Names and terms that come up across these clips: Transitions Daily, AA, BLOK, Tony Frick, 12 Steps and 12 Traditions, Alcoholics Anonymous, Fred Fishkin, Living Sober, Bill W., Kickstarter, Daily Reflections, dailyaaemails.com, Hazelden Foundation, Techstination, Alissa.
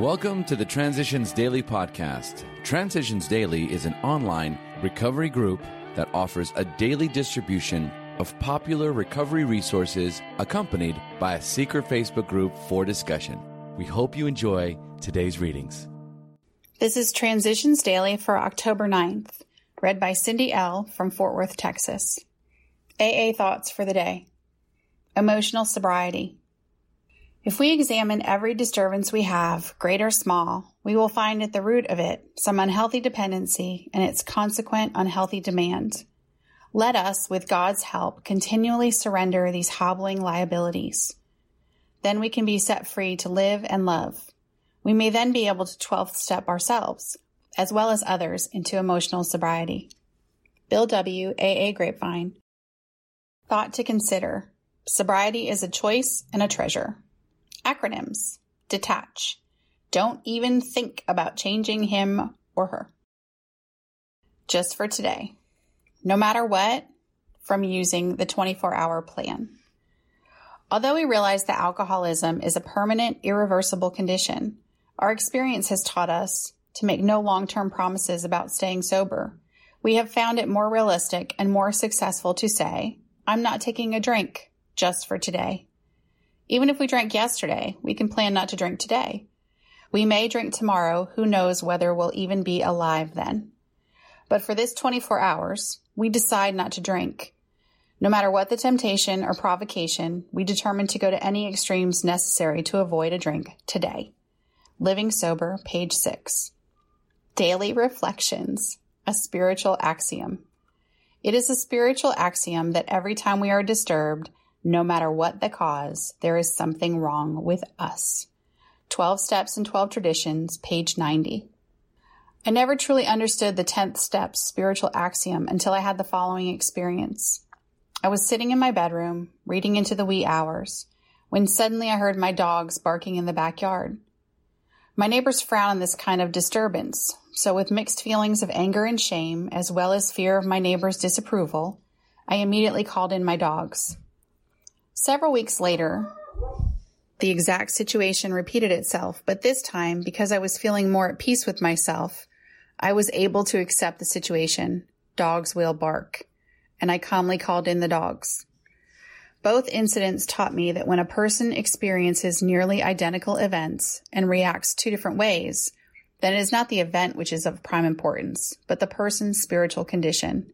Welcome to the Transitions Daily podcast. Transitions Daily is an online recovery group that offers a daily distribution of popular recovery resources accompanied by a secret Facebook group for discussion. We hope you enjoy today's readings. This is Transitions Daily for October 9th, read by Cindy L. from Fort Worth, Texas. AA thoughts for the day. Emotional sobriety. If we examine every disturbance we have, great or small, we will find at the root of it some unhealthy dependency and its consequent unhealthy demand. Let us, with God's help, continually surrender these hobbling liabilities. Then we can be set free to live and love. We may then be able to 12th step ourselves, as well as others, into emotional sobriety. Bill W., AA Grapevine. Thought to consider. Sobriety is a choice and a treasure. Acronyms. Detach. Don't even think about changing him or her. Just for today. No matter what, from using the 24-hour plan. Although we realize that alcoholism is a permanent, irreversible condition, our experience has taught us to make no long-term promises about staying sober. We have found it more realistic and more successful to say, I'm not taking a drink just for today. Even if we drank yesterday, we can plan not to drink today. We may drink tomorrow. Who knows whether we'll even be alive then. But for this 24 hours, we decide not to drink. No matter what the temptation or provocation, we determine to go to any extremes necessary to avoid a drink today. Living Sober, page 6. Daily Reflections, a spiritual axiom. It is a spiritual axiom that every time we are disturbed, no matter what the cause, there is something wrong with us. 12 Steps and 12 Traditions, page 90. I never truly understood the 10th step spiritual axiom until I had the following experience. I was sitting in my bedroom, reading into the wee hours, when suddenly I heard my dogs barking in the backyard. My neighbors frown on this kind of disturbance, so with mixed feelings of anger and shame, as well as fear of my neighbors' disapproval, I immediately called in my dogs. Several weeks later, the exact situation repeated itself, but this time, because I was feeling more at peace with myself, I was able to accept the situation. Dogs will bark, and I calmly called in the dogs. Both incidents taught me that when a person experiences nearly identical events and reacts two different ways, then it is not the event which is of prime importance, but the person's spiritual condition.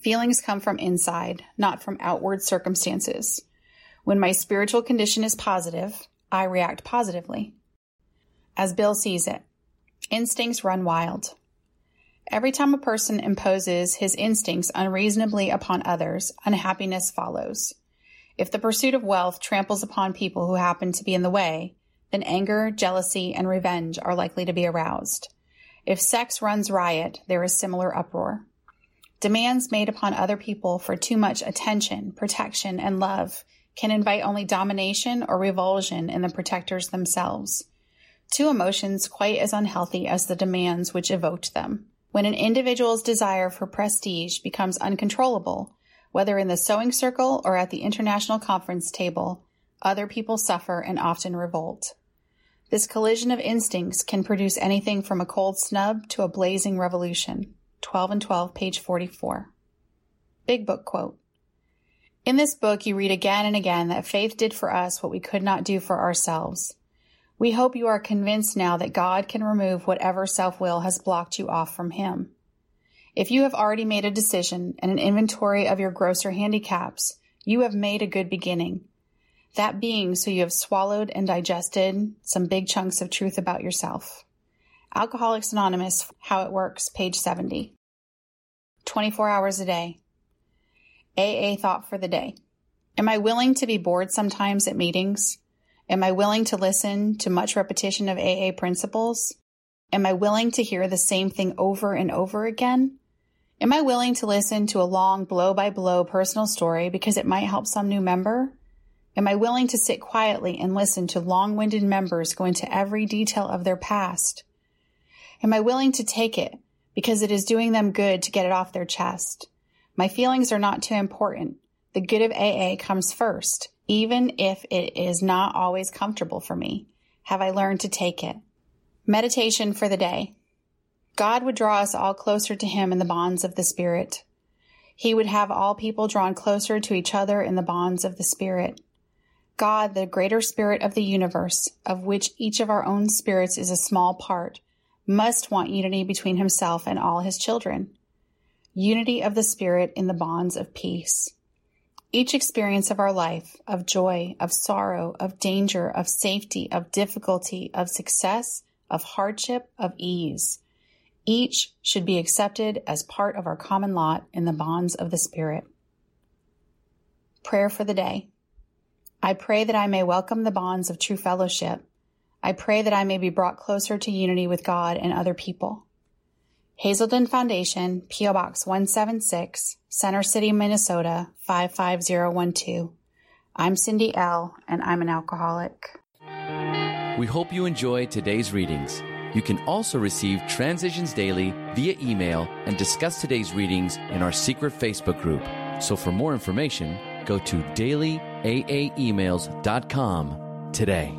Feelings come from inside, not from outward circumstances. When my spiritual condition is positive, I react positively. As Bill sees it, instincts run wild. Every time a person imposes his instincts unreasonably upon others, unhappiness follows. If the pursuit of wealth tramples upon people who happen to be in the way, then anger, jealousy, and revenge are likely to be aroused. If sex runs riot, there is similar uproar. Demands made upon other people for too much attention, protection, and love can invite only domination or revulsion in the protectors themselves, two emotions quite as unhealthy as the demands which evoked them. When an individual's desire for prestige becomes uncontrollable, whether in the sewing circle or at the international conference table, other people suffer and often revolt. This collision of instincts can produce anything from a cold snub to a blazing revolution. 12 and 12, page 44. Big Book quote. In this book, you read again and again that faith did for us what we could not do for ourselves. We hope you are convinced now that God can remove whatever self-will has blocked you off from Him. If you have already made a decision and an inventory of your grosser handicaps, you have made a good beginning. That being so you have swallowed and digested some big chunks of truth about yourself. Alcoholics Anonymous, How It Works, page 70. 24 hours a day. AA thought for the day. Am I willing to be bored sometimes at meetings? Am I willing to listen to much repetition of AA principles? Am I willing to hear the same thing over and over again? Am I willing to listen to a long blow-by-blow personal story because it might help some new member? Am I willing to sit quietly and listen to long-winded members go into every detail of their past? Am I willing to take it because it is doing them good to get it off their chest? My feelings are not too important. The good of AA comes first, even if it is not always comfortable for me. Have I learned to take it? Meditation for the day. God would draw us all closer to Him in the bonds of the Spirit. He would have all people drawn closer to each other in the bonds of the Spirit. God, the greater Spirit of the universe, of which each of our own spirits is a small part, must want unity between Himself and all His children. Unity of the Spirit in the bonds of peace. Each experience of our life, of joy, of sorrow, of danger, of safety, of difficulty, of success, of hardship, of ease. Each should be accepted as part of our common lot in the bonds of the Spirit. Prayer for the day. I pray that I may welcome the bonds of true fellowship. I pray that I may be brought closer to unity with God and other people. Hazelden Foundation, P.O. Box 176, Center City, Minnesota, 55012. I'm Cindy L., and I'm an alcoholic. We hope you enjoy today's readings. You can also receive Transitions Daily via email and discuss today's readings in our secret Facebook group. So for more information, go to dailyaaemails.com today.